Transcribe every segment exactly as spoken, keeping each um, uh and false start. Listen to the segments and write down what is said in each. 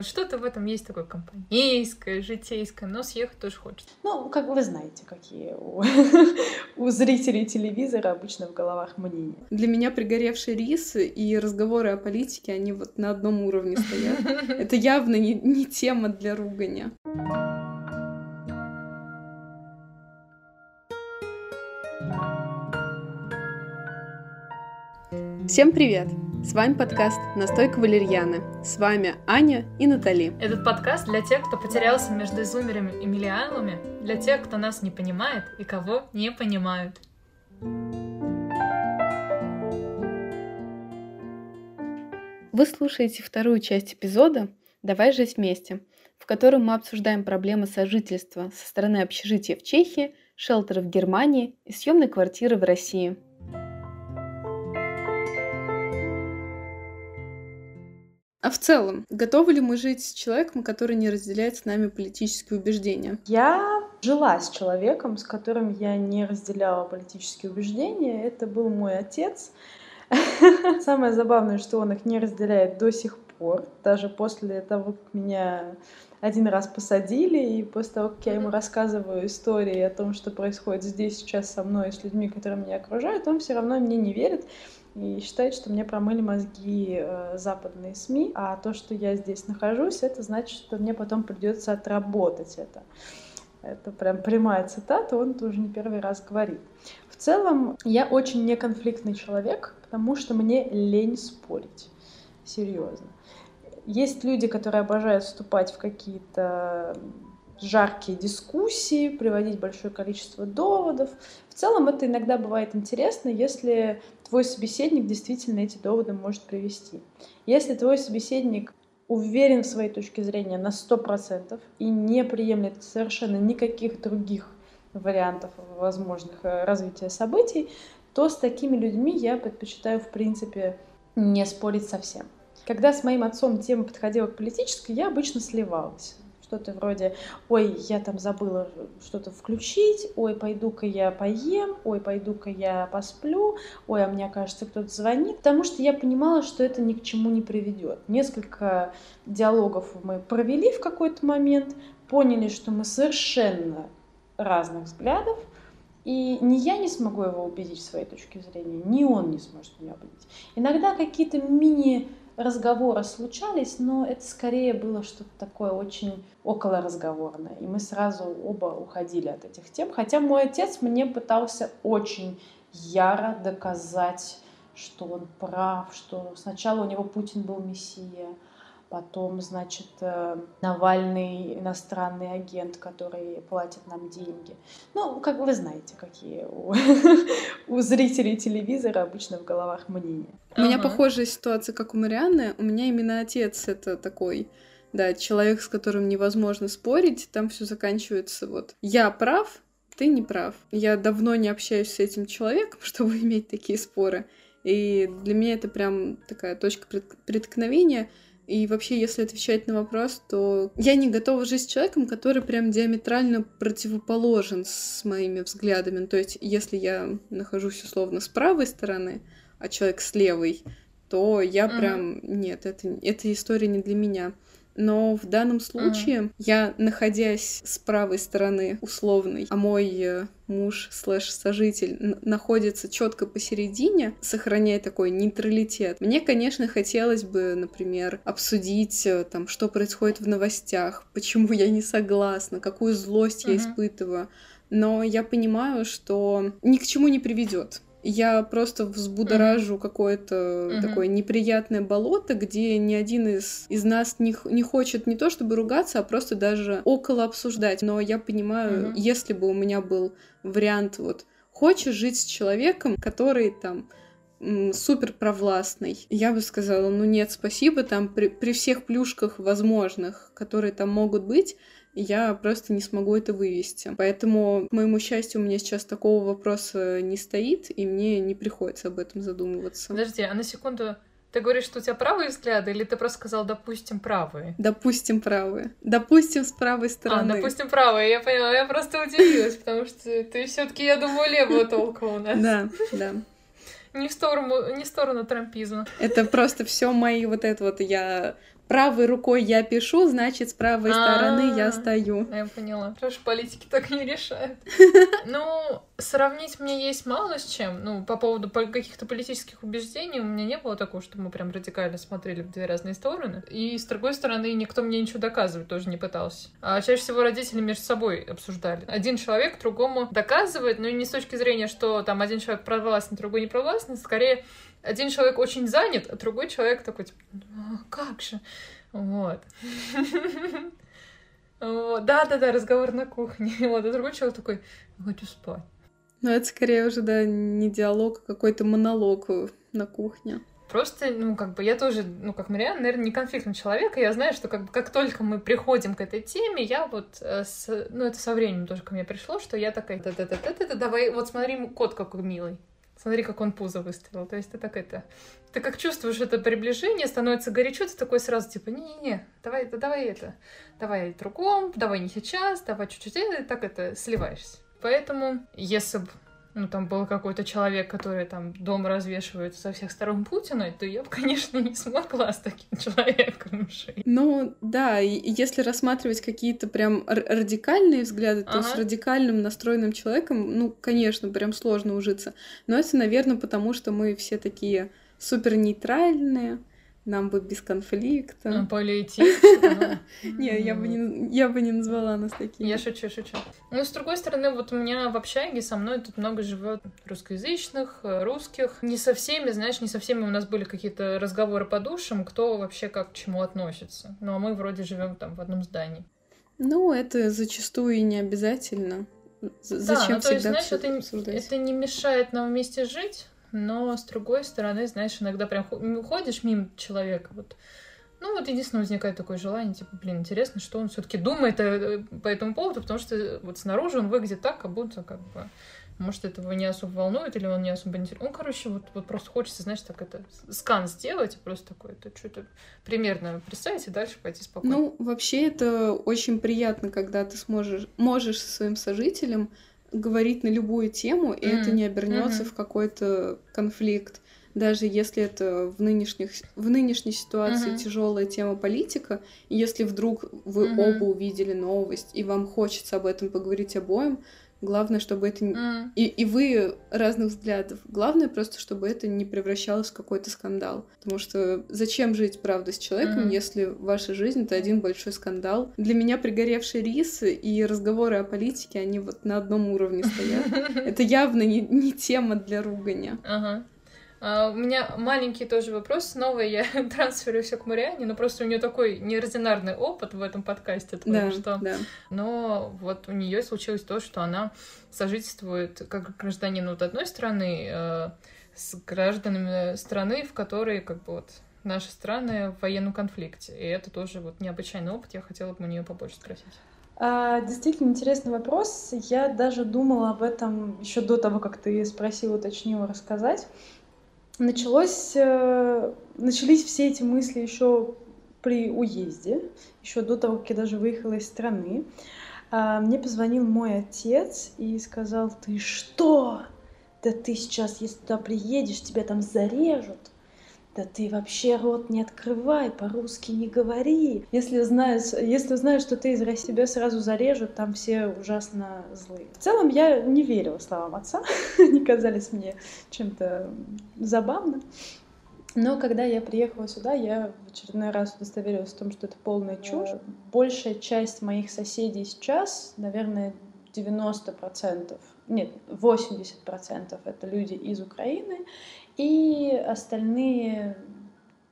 Что-то в этом есть такое компанейское, житейское, но съехать тоже хочется. Ну, как вы знаете, какие у, у зрителей телевизора обычно в головах мнения. Для меня пригоревший рис и разговоры о политике, они вот на одном уровне стоят. Это явно не, не тема для ругания. Всем привет! С вами подкаст «Настойка Валерьяны». С вами Аня и Натали. Этот подкаст для тех, кто потерялся между изумерами и миллениалами, для тех, кто нас не понимает и кого не понимают. Вы слушаете вторую часть эпизода «Давай жить вместе», в котором мы обсуждаем проблемы сожительства со стороны общежития в Чехии, шелтера в Германии и съемной квартиры в России. А в целом, готовы ли мы жить с человеком, который не разделяет с нами политические убеждения? Я жила с человеком, с которым я не разделяла политические убеждения. Это был мой отец. Самое забавное, что он их не разделяет до сих пор, даже после того, как меня один раз посадили, и после того, как я ему рассказываю истории о том, что происходит здесь сейчас со мной и с людьми, которые меня окружают, он все равно мне не верит. И считает, что мне промыли мозги э, западные СМИ, а то, что я здесь нахожусь, это значит, что мне потом придется отработать это. Это прям прямая цитата, он это уже не первый раз говорит. В целом, я очень неконфликтный человек, потому что мне лень спорить. Серьезно. Есть люди, которые обожают вступать в какие-то жаркие дискуссии, приводить большое количество доводов. В целом, это иногда бывает интересно, если твой собеседник действительно эти доводы может привести. Если твой собеседник уверен в своей точке зрения на сто процентов и не приемлет совершенно никаких других вариантов возможных развития событий, то с такими людьми я предпочитаю, в принципе, не спорить совсем. Когда с моим отцом тема подходила к политической, я обычно сливалась. Что-то вроде: ой, я там забыла что-то включить, ой, пойду-ка я поем, ой, пойду-ка я посплю, ой, а мне кажется, кто-то звонит. Потому что я понимала, что это ни к чему не приведет. Несколько диалогов мы провели в какой-то момент, поняли, что мы совершенно разных взглядов, и ни я не смогу его убедить в своей точке зрения, ни он не сможет меня убедить. Иногда какие-то мини... разговоры случались, но это скорее было что-то такое очень околоразговорное. И мы сразу оба уходили от этих тем. Хотя мой отец мне пытался очень яро доказать, что он прав, что сначала у него Путин был мессия, потом, значит, Навальный иностранный агент, который платит нам деньги. Ну, как вы знаете, какие у, у зрителей телевизора обычно в головах мнения. У меня похожая ситуация, как у Марианны. У меня именно отец — это такой, да, человек, с которым невозможно спорить. Там все заканчивается вот «я прав, ты не прав». Я давно не общаюсь с этим человеком, чтобы иметь такие споры. И для меня это прям такая точка преткновения. И вообще, если отвечать на вопрос, то я не готова жить с человеком, который прям диаметрально противоположен с моими взглядами. То есть, если я нахожусь условно с правой стороны, а человек с левой, то я прям... Mm-hmm. Нет, это, эта история не для меня. Но в данном случае mm-hmm. я, находясь с правой стороны условной, а мой муж слэш сожитель находится четко посередине, сохраняя такой нейтралитет. Мне, конечно, хотелось бы, например, обсудить, там, что происходит в новостях, почему я не согласна, какую злость mm-hmm. я испытываю. Но я понимаю, что ни к чему не приведет. Я просто взбудоражу mm-hmm. какое-то mm-hmm. такое неприятное болото, где ни один из, из нас не, не хочет не то чтобы ругаться, а просто даже около обсуждать. Но я понимаю, mm-hmm. если бы у меня был вариант, вот, хочешь жить с человеком, который там супер провластный, я бы сказала, ну нет, спасибо, там при, при всех плюшках возможных, которые там могут быть, я просто не смогу это вывести. Поэтому, к моему счастью, у меня сейчас такого вопроса не стоит, и мне не приходится об этом задумываться. Подожди, а на секунду, ты говоришь, что у тебя правые взгляды, или ты просто сказал, допустим, правые? Допустим, правые. Допустим, с правой стороны. А, допустим, правые, я поняла, я просто удивилась, потому что ты все-таки, я думаю, левого толка у нас. Да, да. Не в сторону, не в сторону трампизма. Это просто все мои вот это вот я правой рукой я пишу, значит, с правой стороны я стою. Я поняла. Хорошо, политики так не решают. Ну, сравнить мне есть мало с чем. Ну, по поводу каких-то политических убеждений у меня не было такого, что мы прям радикально смотрели в две разные стороны. И, с другой стороны, никто мне ничего доказывать тоже не пытался. А чаще всего родители между собой обсуждали. Один человек другому доказывает, но не с точки зрения, что там один человек провластный, другой не провластный, скорее... Один человек очень занят, а другой человек такой, типа, а, как же? Вот. Да-да-да, разговор на кухне. Вот, а другой человек такой, хочу спать. Ну, это скорее уже, да, не диалог, а какой-то монолог на кухне. Просто, ну, как бы, я тоже, ну, как Марианна, наверное, не конфликтный человек, и я знаю, что как бы как только мы приходим к этой теме, я вот, с, ну, это со временем тоже ко мне пришло, что я такая, да-да-да-да-да, давай, вот смотри, кот какой милый. Смотри, как он пузо выставил. То есть ты так это... Ты как чувствуешь это приближение, становится горячо, ты такой сразу типа, не-не-не, давай, да, давай это, давай другом, давай не сейчас, давай чуть-чуть, и так это сливаешься. Поэтому, если бы, ну, там был какой-то человек, который там дом развешивает со всех сторон Путина, то я бы, конечно, не смогла с таким человеком жить. Ну, да, и если рассматривать какие-то прям радикальные взгляды, ага. то с радикальным настроенным человеком, ну, конечно, прям сложно ужиться. Но это, наверное, потому что мы все такие супер нейтральные, нам бы без конфликта. Политика. Не, я бы не, я бы не назвала нас такими. Я шучу, шучу. Ну, с другой стороны, вот у меня в общаге со мной тут много живет русскоязычных, русских. Не со всеми, знаешь, не со всеми у нас были какие-то разговоры по душам, кто вообще как к чему относится. Ну, а мы вроде живем там в одном здании. Ну, это зачастую и не обязательно. Зачем да, то есть, знаешь, это, это не мешает нам вместе жить. Но, с другой стороны, знаешь, иногда прям уходишь мимо человека, вот. Ну, вот единственное, возникает такое желание, типа, блин, интересно, что он все-таки думает по этому поводу, потому что вот снаружи он выглядит так, как будто, как бы, может, это его не особо волнует, или он не особо интересен. Он, короче, вот, вот просто хочется, знаешь, так это, скан сделать, и просто такое, это что-то примерно представить, и дальше пойти спокойно. Ну, вообще, это очень приятно, когда ты сможешь, можешь со своим сожителем говорить на любую тему, и mm. это не обернется mm-hmm. в какой-то конфликт. Даже если это в, нынешних, в нынешней ситуации mm-hmm. тяжелая тема политика, и если вдруг вы mm-hmm. оба увидели новость, и вам хочется об этом поговорить обоим, главное, чтобы это... Mm. И, и вы разных взглядов. Главное просто, чтобы это не превращалось в какой-то скандал. Потому что зачем жить, правда, с человеком, mm. если ваша жизнь — это один большой скандал? Для меня пригоревший рис и разговоры о политике, они вот на одном уровне стоят. Это явно не, не тема для ругания. Ага. Uh, у меня маленький тоже вопрос. Снова я трансферю все к Марианне, но просто у нее такой неординарный опыт в этом подкасте, потому да, что... Да. Но вот у нее случилось то, что она сожительствует как гражданин вот одной страны э, с гражданами страны, в которой как бы вот наши страны в военном конфликте. И это тоже вот необычайный опыт. Я хотела бы у нее побольше спросить. А, действительно интересный вопрос. Я даже думала об этом еще до того, как ты спросила, уточнила, рассказать. Началось, начались все эти мысли еще при уезде, еще до того, как я даже выехала из страны. Мне позвонил мой отец и сказал, ты что? Да ты сейчас, если туда приедешь, тебя там зарежут. Да ты вообще рот не открывай, по-русски не говори. Если узнают, если узнают, что ты из России, тебя сразу зарежут, там все ужасно злые. В целом я не верила словам отца, они казались мне чем-то забавным. Но когда я приехала сюда, я в очередной раз удостоверилась в том, что это полная чушь. Большая часть моих соседей сейчас, наверное, девяносто процентов, нет, восемьдесят процентов это люди из Украины, и остальные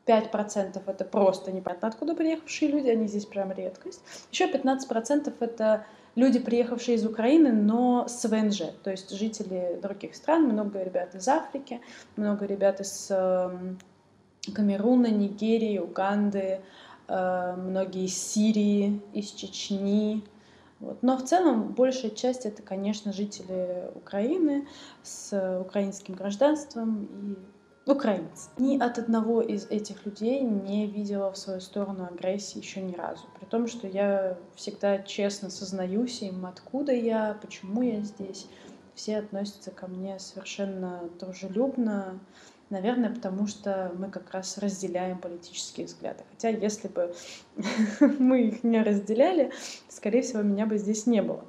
пять процентов это просто непонятно откуда приехавшие люди, они здесь прям редкость. Еще пятнадцать процентов это люди, приехавшие из Украины, но с ВНЖ, то есть жители других стран, много ребят из Африки, много ребят из Камеруна, Нигерии, Уганды, многие из Сирии, из Чечни. Вот. Но в целом большая часть это, конечно, жители Украины с украинским гражданством и украинцы. Ни от одного из этих людей не видела в свою сторону агрессии еще ни разу. При том, что я всегда честно сознаюсь им, откуда я, почему я здесь. Все относятся ко мне совершенно дружелюбно. Наверное, потому что мы как раз разделяем политические взгляды. Хотя, если бы мы их не разделяли, скорее всего, меня бы здесь не было.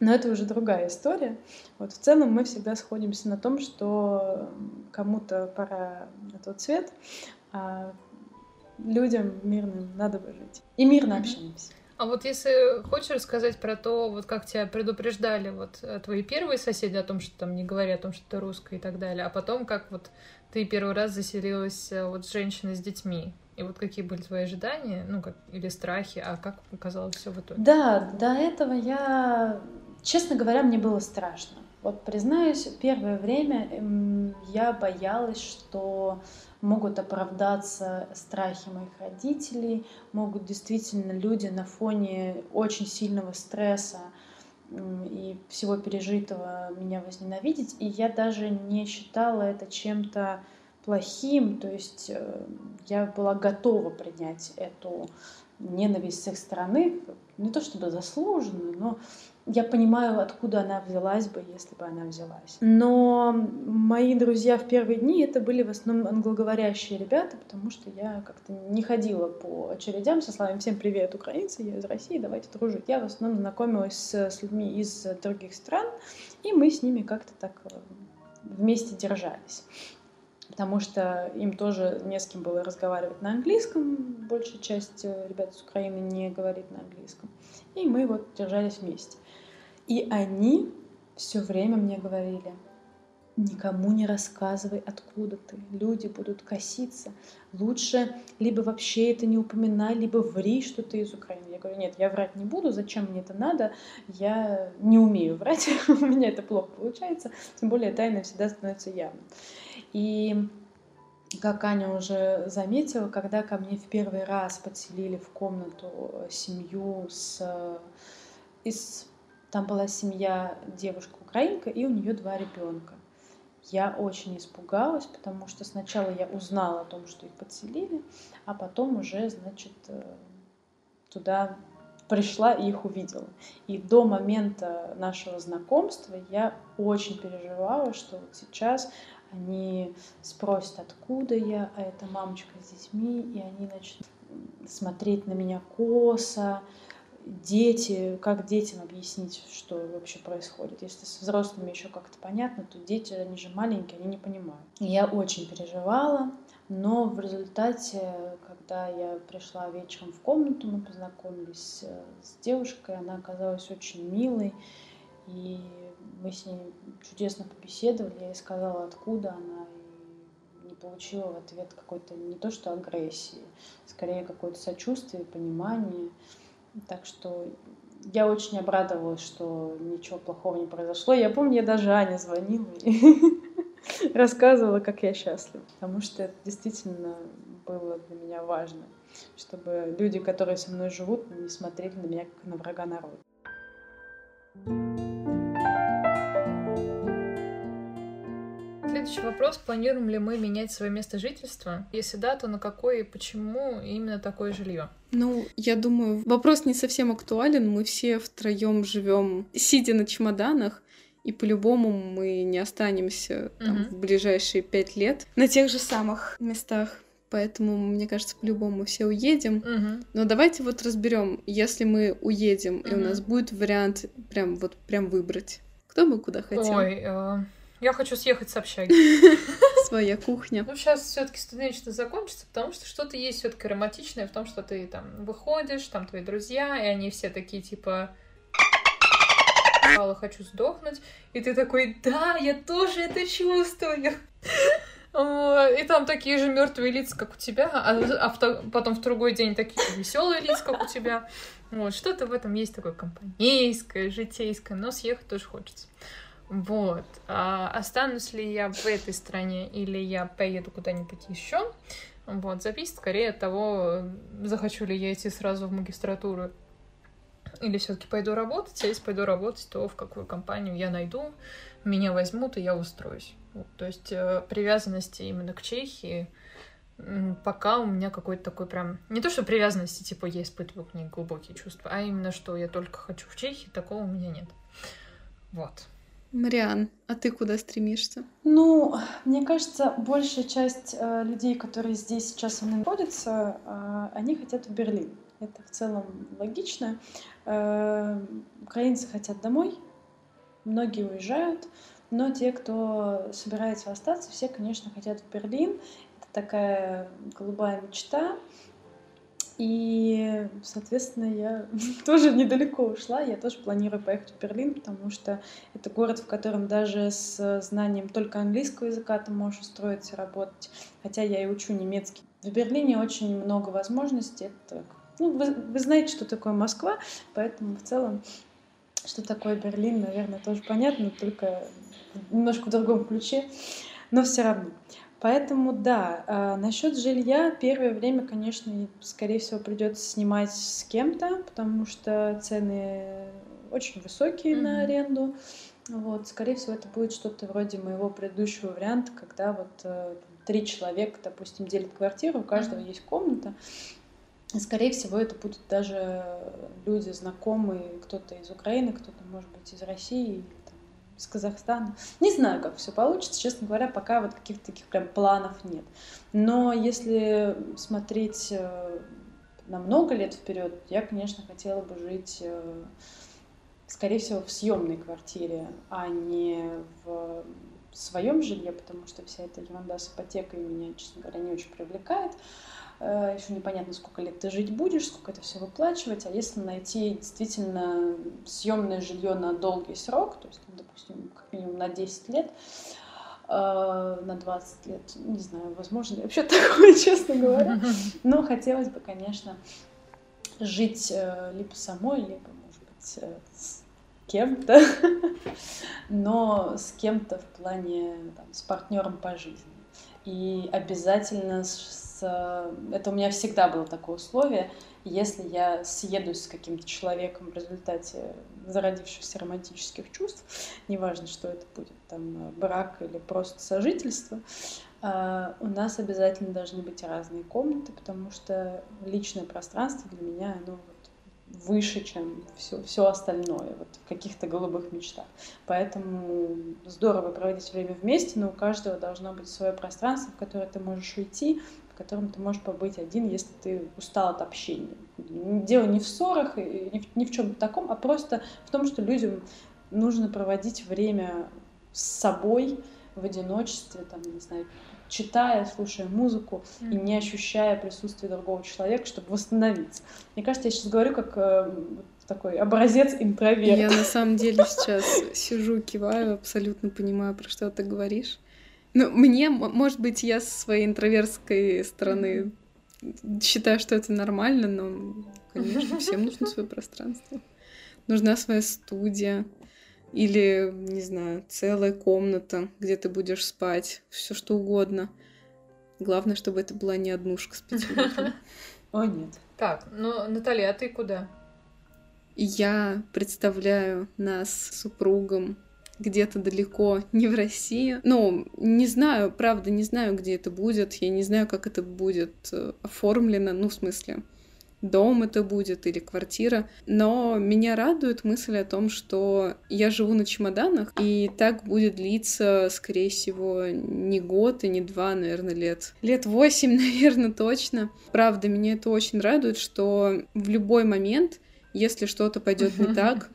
Но это уже другая история. Вот в целом мы всегда сходимся на том, что кому-то пора на тот свет, а людям мирным надо бы жить. И мирно mm-hmm. общаемся. А вот если хочешь рассказать про то, вот как тебя предупреждали вот твои первые соседи о том, что там не говори о том, что ты русская и так далее, а потом как вот ты первый раз заселилась вот с женщиной с детьми, и вот какие были твои ожидания, ну как или страхи, а как оказалось все в итоге? Да, до этого я, честно говоря, мне было страшно. Вот признаюсь, первое время я боялась, что могут оправдаться страхи моих родителей, могут действительно люди на фоне очень сильного стресса и всего пережитого меня возненавидеть. И я даже не считала это чем-то плохим, то есть я была готова принять эту ненависть с их стороны, не то чтобы заслуженную, но я понимаю, откуда она взялась бы, если бы она взялась. Но мои друзья в первые дни это были в основном англоговорящие ребята, потому что я как-то не ходила по очередям со словами «Всем привет, украинцы, я из России, давайте дружить». Я в основном знакомилась с людьми из других стран, и мы с ними как-то так вместе держались. Потому что им тоже не с кем было разговаривать на английском. Большая часть ребят из Украины не говорит на английском. И мы вот держались вместе. И они все время мне говорили: никому не рассказывай, откуда ты. Люди будут коситься. Лучше либо вообще это не упоминай, либо ври, что ты из Украины. Я говорю: нет, я врать не буду, зачем мне это надо? Я не умею врать, у меня это плохо получается. Тем более тайна всегда становится явной. И, как Аня уже заметила, когда ко мне в первый раз подселили в комнату семью с... Из... Там была семья, девушка-украинка, и у нее два ребенка. Я очень испугалась, потому что сначала я узнала о том, что их подселили, а потом уже, значит, туда пришла и их увидела. И до момента нашего знакомства я очень переживала, что вот сейчас... Они спросят, откуда я, а это мамочка с детьми, и они начнут смотреть на меня косо. Дети, как детям объяснить, что вообще происходит? Если с взрослыми еще как-то понятно, то дети, они же маленькие, они не понимают. Я очень переживала, но в результате, когда я пришла вечером в комнату, мы познакомились с девушкой, она оказалась очень милой, и мы с ней чудесно побеседовали, я ей сказала, откуда она, и не получила в ответ какой-то не то что агрессии, скорее какое-то сочувствие, понимание. Так что я очень обрадовалась, что ничего плохого не произошло. Я помню, я даже Ане звонила и рассказывала, как я счастлива, потому что это действительно было для меня важно, чтобы люди, которые со мной живут, не смотрели на меня как на врага народа. Следующий вопрос. Планируем ли мы менять свое место жительства? Если да, то на какое и почему именно такое жилье? Ну, я думаю, вопрос не совсем актуален. Мы все втроем живем, сидя на чемоданах, и по-любому мы не останемся там, угу. в ближайшие пять лет на тех же самых местах. Поэтому, мне кажется, по-любому мы все уедем. Угу. Но давайте вот разберем, если мы уедем, угу. и у нас будет вариант прям вот прям выбрать, кто мы куда хотим. Ой, э... я хочу съехать с общаги. Своя кухня. Ну, сейчас все-таки студенчество закончится, потому что что-то есть все-таки романтичное в том, что ты там выходишь, там твои друзья, и они все такие типа... хочу сдохнуть. И ты такой, да, я тоже это чувствую. И там такие же мертвые лица, как у тебя, а потом в другой день такие веселые лица, как у тебя. Вот, что-то в этом есть такое компанейское, житейское, но съехать тоже хочется. Вот. А останусь ли я в этой стране или я поеду куда-нибудь еще? Вот. Зависит скорее от того, захочу ли я идти сразу в магистратуру или все-таки пойду работать. А если пойду работать, то в какую компанию я найду, меня возьмут и я устроюсь. Вот. То есть привязанности именно к Чехии пока у меня какой-то такой прям... Не то, что привязанности, типа я испытываю к ней глубокие чувства, а именно, что я только хочу в Чехии, такого у меня нет. Вот. Мариан, а ты куда стремишься? Ну, мне кажется, большая часть э, людей, которые здесь сейчас находятся, э, они хотят в Берлин. Это в целом логично. Э, украинцы хотят домой, многие уезжают, но те, кто собирается остаться, все, конечно, хотят в Берлин. Это такая голубая мечта. И, соответственно, я тоже недалеко ушла, я тоже планирую поехать в Берлин, потому что это город, в котором даже с знанием только английского языка ты можешь устроиться, работать, хотя я и учу немецкий. В Берлине очень много возможностей. Это, ну, вы, вы знаете, что такое Москва, поэтому в целом, что такое Берлин, наверное, тоже понятно, только немножко в другом ключе, но все равно. Поэтому, да, насчет жилья первое время, конечно, скорее всего, придется снимать с кем-то, потому что цены очень высокие mm-hmm. на аренду. Вот, скорее всего, это будет что-то вроде моего предыдущего варианта, когда вот три человека, допустим, делят квартиру, у каждого mm-hmm. есть комната. Скорее всего, это будут даже люди знакомые, кто-то из Украины, кто-то, может быть, из России, из Казахстана. Не знаю, как все получится, честно говоря, пока вот каких-то таких прям планов нет. Но если смотреть на много лет вперед, я, конечно, хотела бы жить, скорее всего, в съемной квартире, а не в своем жилье, потому что вся эта ерунда с ипотекой меня, честно говоря, не очень привлекает. Еще непонятно, сколько лет ты жить будешь, сколько это все выплачивать. А если найти действительно съемное жилье на долгий срок, то есть, допустим, как минимум на десять лет, на двадцать лет, не знаю, возможно ли вообще такое, честно говоря. Но хотелось бы, конечно, жить либо самой, либо, может быть, с кем-то, но с кем-то в плане там, с партнером по жизни. И обязательно с это у меня всегда было такое условие, если я съедусь с каким-то человеком в результате зародившихся романтических чувств, неважно, что это будет, там, брак или просто сожительство, у нас обязательно должны быть разные комнаты, потому что личное пространство для меня, оно вот выше, чем все, все остальное, вот, в каких-то голубых мечтах. Поэтому здорово проводить время вместе, но у каждого должно быть свое пространство, в которое ты можешь уйти, в котором ты можешь побыть один, если ты устал от общения. Дело не в ссорах, ни в чем таком, а просто в том, что людям нужно проводить время с собой в одиночестве, там, не знаю, читая, слушая музыку mm-hmm. и не ощущая присутствия другого человека, чтобы восстановиться. Мне кажется, я сейчас говорю как такой образец интроверта. Я на самом деле сейчас сижу, киваю, абсолютно понимаю, про что ты говоришь. Ну, мне, может быть, я со своей интровертской стороны считаю, что это нормально, но, конечно, всем нужно свое пространство. Нужна своя студия или, не знаю, целая комната, где ты будешь спать, все что угодно. Главное, чтобы это была не однушка с пятью. О, нет. Так, ну, Наталья, а ты куда? Я представляю нас с супругом где-то далеко, не в России. Ну, не знаю, правда, не знаю, где это будет. Я не знаю, как это будет оформлено. Ну, в смысле, дом это будет или квартира. Но меня радует мысль о том, что я живу на чемоданах, и так будет длиться, скорее всего, не год и не два, наверное, лет. Лет восемь, наверное, точно. Правда, меня это очень радует, что в любой момент, если что-то пойдет не так,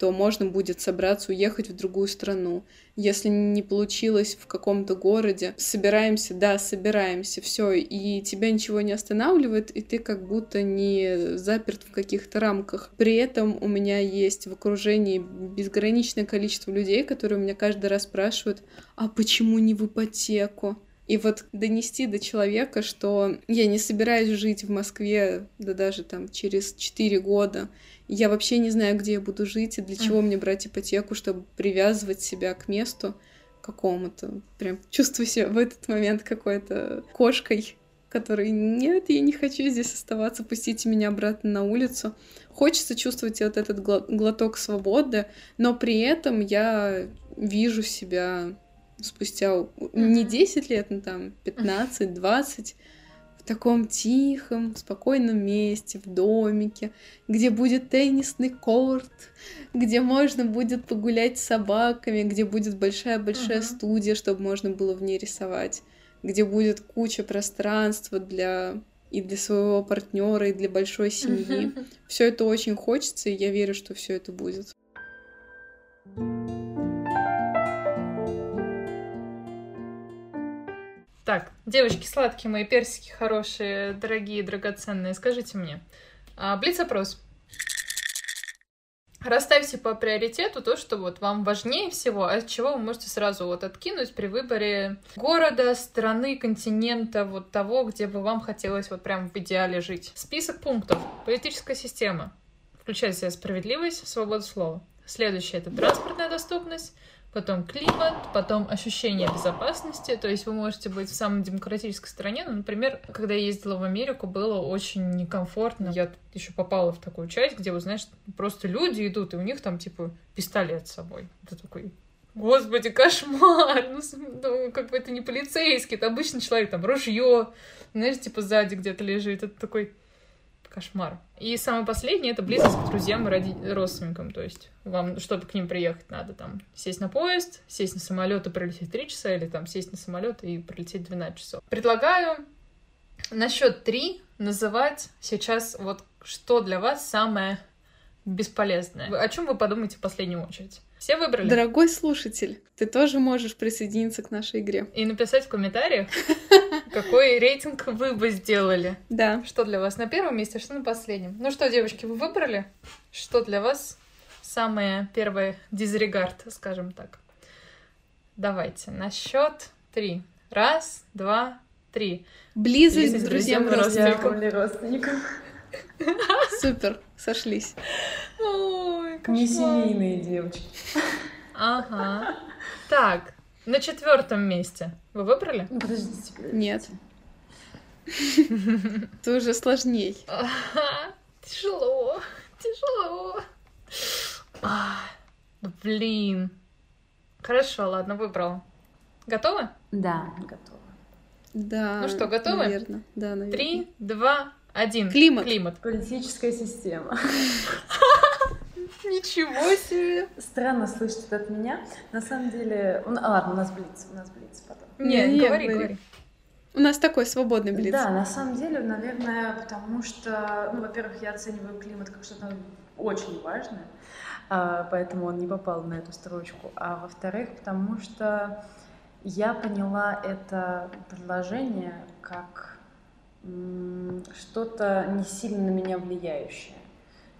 то можно будет собраться, уехать в другую страну. Если не получилось в каком-то городе, собираемся, да, собираемся, все, и тебя ничего не останавливает, и ты как будто не заперт в каких-то рамках. При этом у меня есть в окружении безграничное количество людей, которые у меня каждый раз спрашивают, а почему не в ипотеку? И вот донести до человека, что я не собираюсь жить в Москве, да даже там через четыре года, я вообще не знаю, где я буду жить и для чего мне брать ипотеку, чтобы привязывать себя к месту какому-то. Прям чувствую себя в этот момент какой-то кошкой, которой нет, я не хочу здесь оставаться, пустите меня обратно на улицу. Хочется чувствовать вот этот глоток свободы, но при этом я вижу себя спустя не десять лет, но там пятнадцать-двадцать, в таком тихом, спокойном месте, в домике, где будет теннисный корт, где можно будет погулять с собаками, где будет большая-большая uh-huh. студия, чтобы можно было в ней рисовать, где будет куча пространства для... и для своего партнера, и для большой семьи. Все это очень хочется, и я верю, что все это будет. Так, девочки сладкие мои, персики хорошие, дорогие, драгоценные, скажите мне. Блиц-опрос. Расставьте по приоритету то, что вот вам важнее всего, от чего вы можете сразу вот откинуть при выборе города, страны, континента, вот того, где бы вам хотелось вот прям в идеале жить. Список пунктов. Политическая система. Включает в себя справедливость, свободу слова. Следующее — это транспортная доступность, потом климат, потом ощущение безопасности. То есть вы можете быть в самой демократической стране. Ну, например, когда я ездила в Америку, было очень некомфортно. Я еще попала в такую часть, где, вот, знаешь, просто люди идут, и у них там, типа, пистолет с собой. Это такой... Господи, кошмар! Ну, ну, как бы это не полицейский, это обычный человек, там, ружье, знаешь, типа, сзади где-то лежит. Это такой... кошмар. И самое последнее — это близость к друзьям и роди... родственникам. То есть вам, чтобы к ним приехать, надо там сесть на поезд, сесть на самолет и пролететь три часа, или там сесть на самолет и пролететь двенадцать часов. Предлагаю на счет три называть сейчас вот что для вас самое бесполезное. О чем вы подумаете в последнюю очередь? Все выбрали? Дорогой слушатель, ты тоже можешь присоединиться к нашей игре. И написать в комментариях, какой рейтинг вы бы сделали. Да. Что для вас на первом месте, что на последнем. Ну что, девочки, вы выбрали? Что для вас самое первое дизрегард, скажем так. Давайте, на счет три. Раз, два, три. Близость, Близость к друзьям и родственникам. родственникам. Супер, сошлись. Ой, не семейные девочки. Ага. Так, на четвертом месте. Вы выбрали? Подождите. Нет. Это уже сложней. Ага. Тяжело, тяжело. А, блин. Хорошо, ладно, выбрала. Готовы? Да, готова. Да. Ну что, готовы? Наверное. Да, наверное. Три, два. Один. Климат. Климат. Политическая система. Ничего себе. Странно слышать это от меня. На самом деле... А, ладно, у нас блиц. У нас блиц потом. Нет, не говори, говори. У нас такой свободный блиц. Да, на самом деле, наверное, потому что... Ну, во-первых, я оцениваю климат как что-то очень важное, поэтому он не попал на эту строчку. А во-вторых, потому что я поняла это предложение как... что-то не сильно на меня влияющее.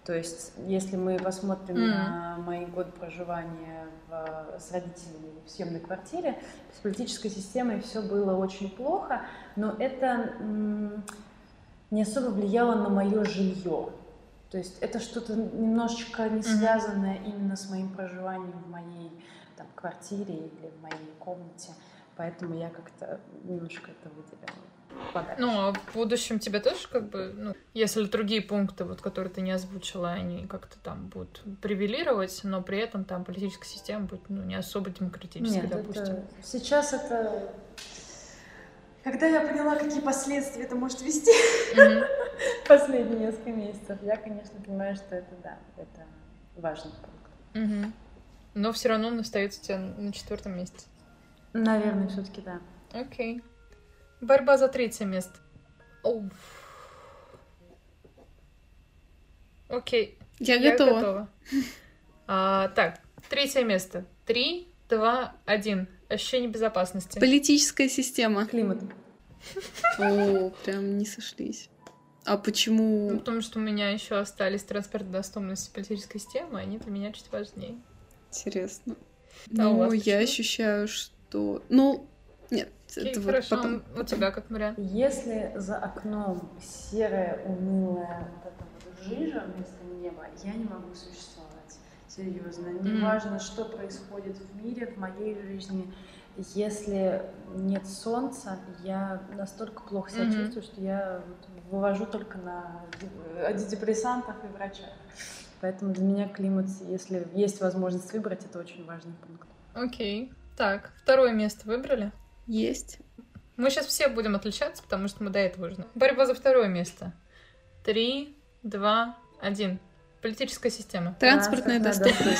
То есть, если мы посмотрим mm. на мои годы проживания в, с родителями в съемной квартире, с политической системой все было очень плохо, но это м- не особо влияло на мое жилье. То есть это что-то немножечко не связанное mm-hmm. именно с моим проживанием в моей там, квартире или в моей комнате. Поэтому я как-то немножко это выделяла. Подальше. Ну, а в будущем тебе тоже как бы, ну, если другие пункты, вот, которые ты не озвучила, они как-то там будут привилегировать, но при этом там политическая система будет, ну, не особо демократической, Нет, допустим. Это... Сейчас это... Когда я поняла, какие последствия это может вести mm-hmm. последние несколько месяцев, я, конечно, понимаю, что это, да, это важный пункт. Mm-hmm. Но все равно он остается у тебя на четвертом месте. Наверное, mm-hmm. все-таки да. Окей. Okay. Борьба за третье место. Оу. Окей. Я, Я готова. готова. А, так, третье место. Три, два, один. Ощущение безопасности. Политическая система. Климат. О, прям не сошлись. А почему? Ну, потому что у меня еще остались транспортная доступность и политическая система, они для меня чуть важнее. Интересно. Да, ну, я ощущаю, что... Ну, нет. Это хорошо, вот потом... у тебя как вариант. Если за окном серая, унылая вот эта вот жижа вместо неба, я не могу существовать. Серьезно. Mm-hmm. Неважно, что происходит в мире, в моей жизни. Если нет солнца, я настолько плохо себя mm-hmm. чувствую, что я вывожу только на антидепрессантах и врачах. Поэтому для меня климат, если есть возможность выбрать, это очень важный пункт. Окей. Okay. Так, второе место выбрали? Есть. Мы сейчас все будем отличаться, потому что мы до этого уже... Борьба за второе место. Три, два, один. Политическая система. Транспортная доступность.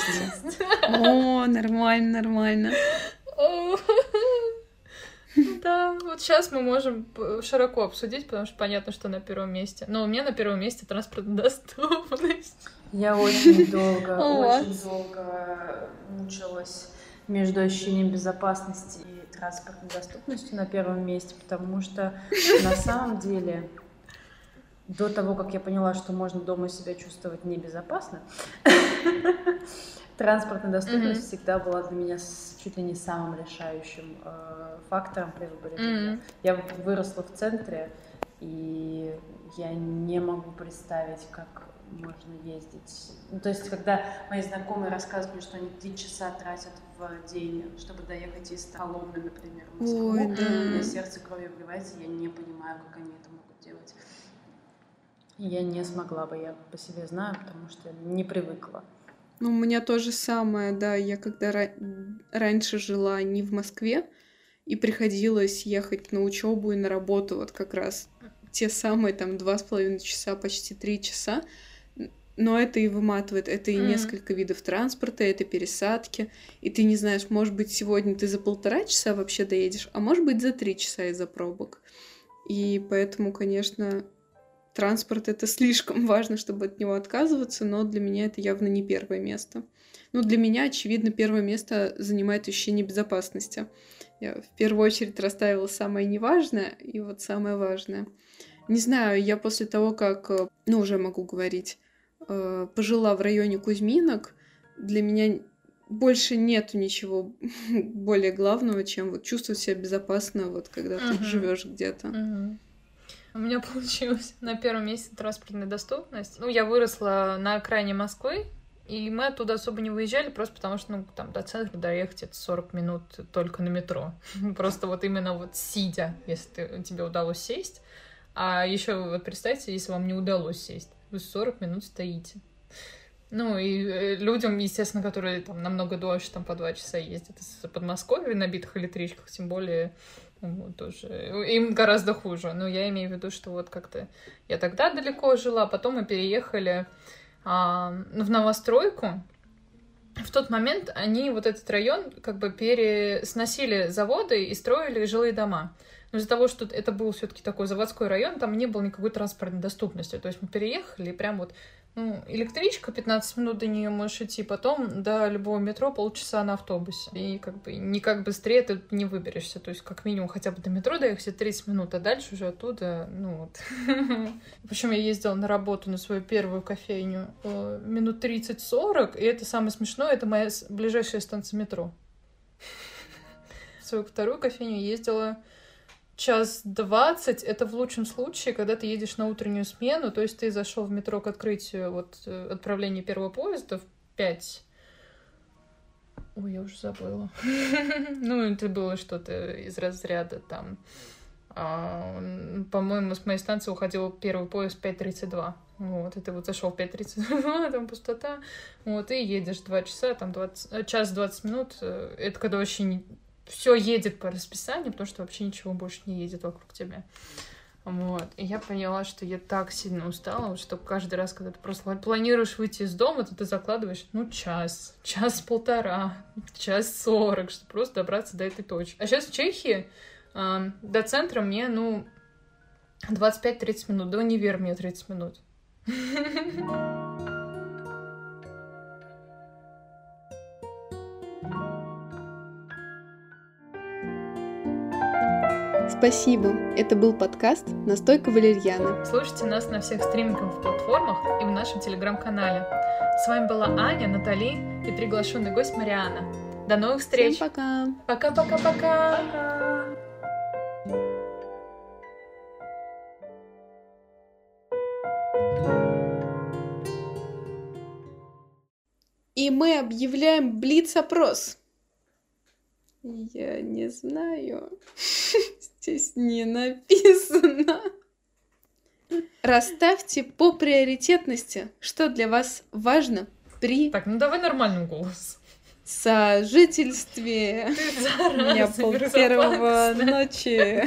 О, нормально, нормально. Да, вот сейчас мы можем широко обсудить, потому что понятно, что на первом месте. Но у меня на первом месте транспортная доступность. Я очень долго, очень долго мучилась между ощущением безопасности и транспортной доступностью на первом месте, потому что на самом деле... До того, как я поняла, что можно дома себя чувствовать небезопасно, транспортная доступность всегда была для меня чуть ли не самым решающим фактором при выборе. Я выросла в центре, и я не могу представить, как можно ездить. То есть, когда мои знакомые рассказывали, что они три часа тратят в день, чтобы доехать из Коломны, например, в Москву, у меня сердце кровью вливается, я не понимаю, как они это могут делать. Я не смогла бы, я по себе знаю, потому что не привыкла. Ну, у меня то же самое, да. Я когда ра- раньше жила не в Москве, и приходилось ехать на учебу и на работу, вот как раз те самые там два с половиной часа, почти три часа. Но это и выматывает, это и mm-hmm. несколько видов транспорта, это пересадки. И ты не знаешь, может быть, сегодня ты за полтора часа вообще доедешь, а может быть, за три часа из-за пробок. И поэтому, конечно... Транспорт — это слишком важно, чтобы от него отказываться, но для меня это явно не первое место. Ну, для меня, очевидно, первое место занимает ощущение безопасности. Я в первую очередь расставила самое неважное и вот самое важное. Не знаю, я после того, как, ну, уже могу говорить, пожила в районе Кузьминок, для меня больше нету ничего более главного, чем вот чувствовать себя безопасно, вот когда uh-huh. ты живешь где-то. Uh-huh. У меня получилось на первом месте транспортная доступность. Ну, я выросла на окраине Москвы, и мы оттуда особо не выезжали, просто потому что, ну, там до центра доехать это сорок минут только на метро. Просто вот именно вот сидя, если ты, тебе удалось сесть. А еще вот представьте, если вам не удалось сесть, вы сорок минут стоите. Ну, и людям, естественно, которые там намного дольше, там по два часа ездят из Подмосковья на битых электричках, тем более... Вот, тоже. Им гораздо хуже. Но я имею в виду, что вот как-то я тогда далеко жила, потом мы переехали а, в новостройку. В тот момент они вот этот район как бы пересносили заводы и строили жилые дома. Но из-за того, что это был все-таки такой заводской район, там не было никакой транспортной доступности. То есть мы переехали, и прям вот ну, электричка, пятнадцать минут до нее можешь идти, потом до любого метро полчаса на автобусе. И как бы никак быстрее ты не выберешься. То есть как минимум хотя бы до метро доехать тридцать минут, а дальше уже оттуда, ну вот. Причем я ездила на работу, на свою первую кофейню минут тридцать-сорок, и это самое смешное, это моя ближайшая станция метро. В свою вторую кофейню ездила час двадцать, это в лучшем случае, когда ты едешь на утреннюю смену, то есть ты зашел в метро к открытию вот, отправления первого поезда в пять. Ой, я уже забыла. Ну, это было что-то из разряда там. По-моему, с моей станции уходил первый поезд в пять тридцать два. Вот, и ты вот зашел в пять тридцать два, там пустота. Вот, и едешь два часа, там час двадцать минут. Это когда очень... Все едет по расписанию, потому что вообще ничего больше не едет вокруг тебя. Вот. И я поняла, что я так сильно устала, что каждый раз, когда ты просто планируешь выйти из дома, то ты закладываешь, ну, час, час-полтора, час сорок, чтобы просто добраться до этой точки. А сейчас в Чехии э, до центра мне, ну, двадцать пять-тридцать минут, до универа мне тридцать минут. Спасибо. Это был подкаст «Настойка Валерьяны». Слушайте нас на всех стриминговых платформах и в нашем телеграм-канале. С вами была Аня, Натали и приглашенный гость Марианна. До новых встреч! Всем пока! Пока-пока-пока! Пока! И мы объявляем блиц-опрос. Я не знаю... Здесь не написано. Расставьте по приоритетности, что для вас важно при... Так, ну давай нормальный голос. сожительстве. Ты, зараза, у меня пол первого ночи.